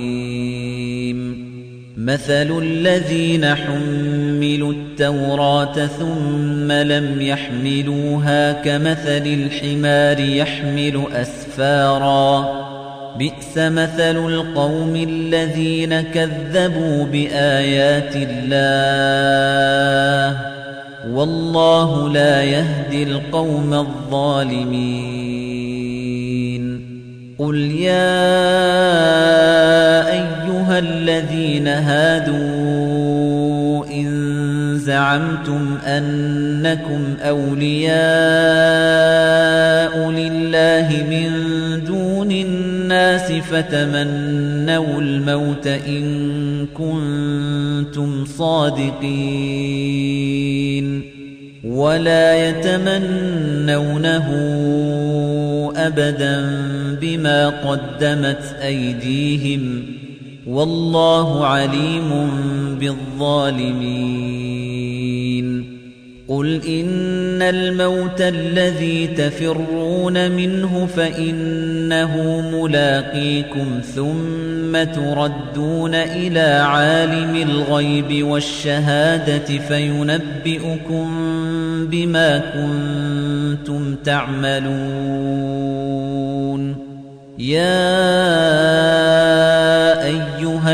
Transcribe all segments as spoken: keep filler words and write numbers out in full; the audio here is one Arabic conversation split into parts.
مثل الذين حملوا التوراة ثم لم يحملوها كمثل الحمار يحمل أسفارا بئس مثل القوم الذين كذبوا بآيات الله والله لا يهدي القوم الظالمين قل يا أيها الذين هادوا إن زعمتم أنكم أولياء لله من دون الناس فتمنوا الموت إن كنتم صادقين ولا يتمنونه أبدا بما قدمت أيديهم والله عليم بالظالمين قل إن الموت الذي تفرون منه فإنه ملاقيكم ثم تردون إلى عالم الغيب والشهادة فينبئكم بما كنتم تعملون يَا أَيُّهَا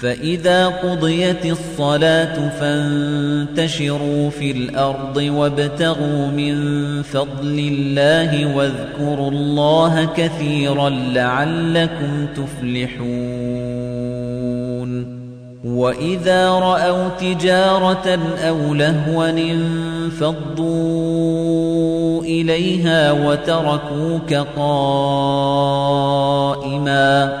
فإذا قضيت الصلاة فانتشروا في الأرض وابتغوا من فضل الله واذكروا الله كثيرا لعلكم تفلحون وإذا رأوا تجارة أو لهوا انفضوا إليها وتركوك قائما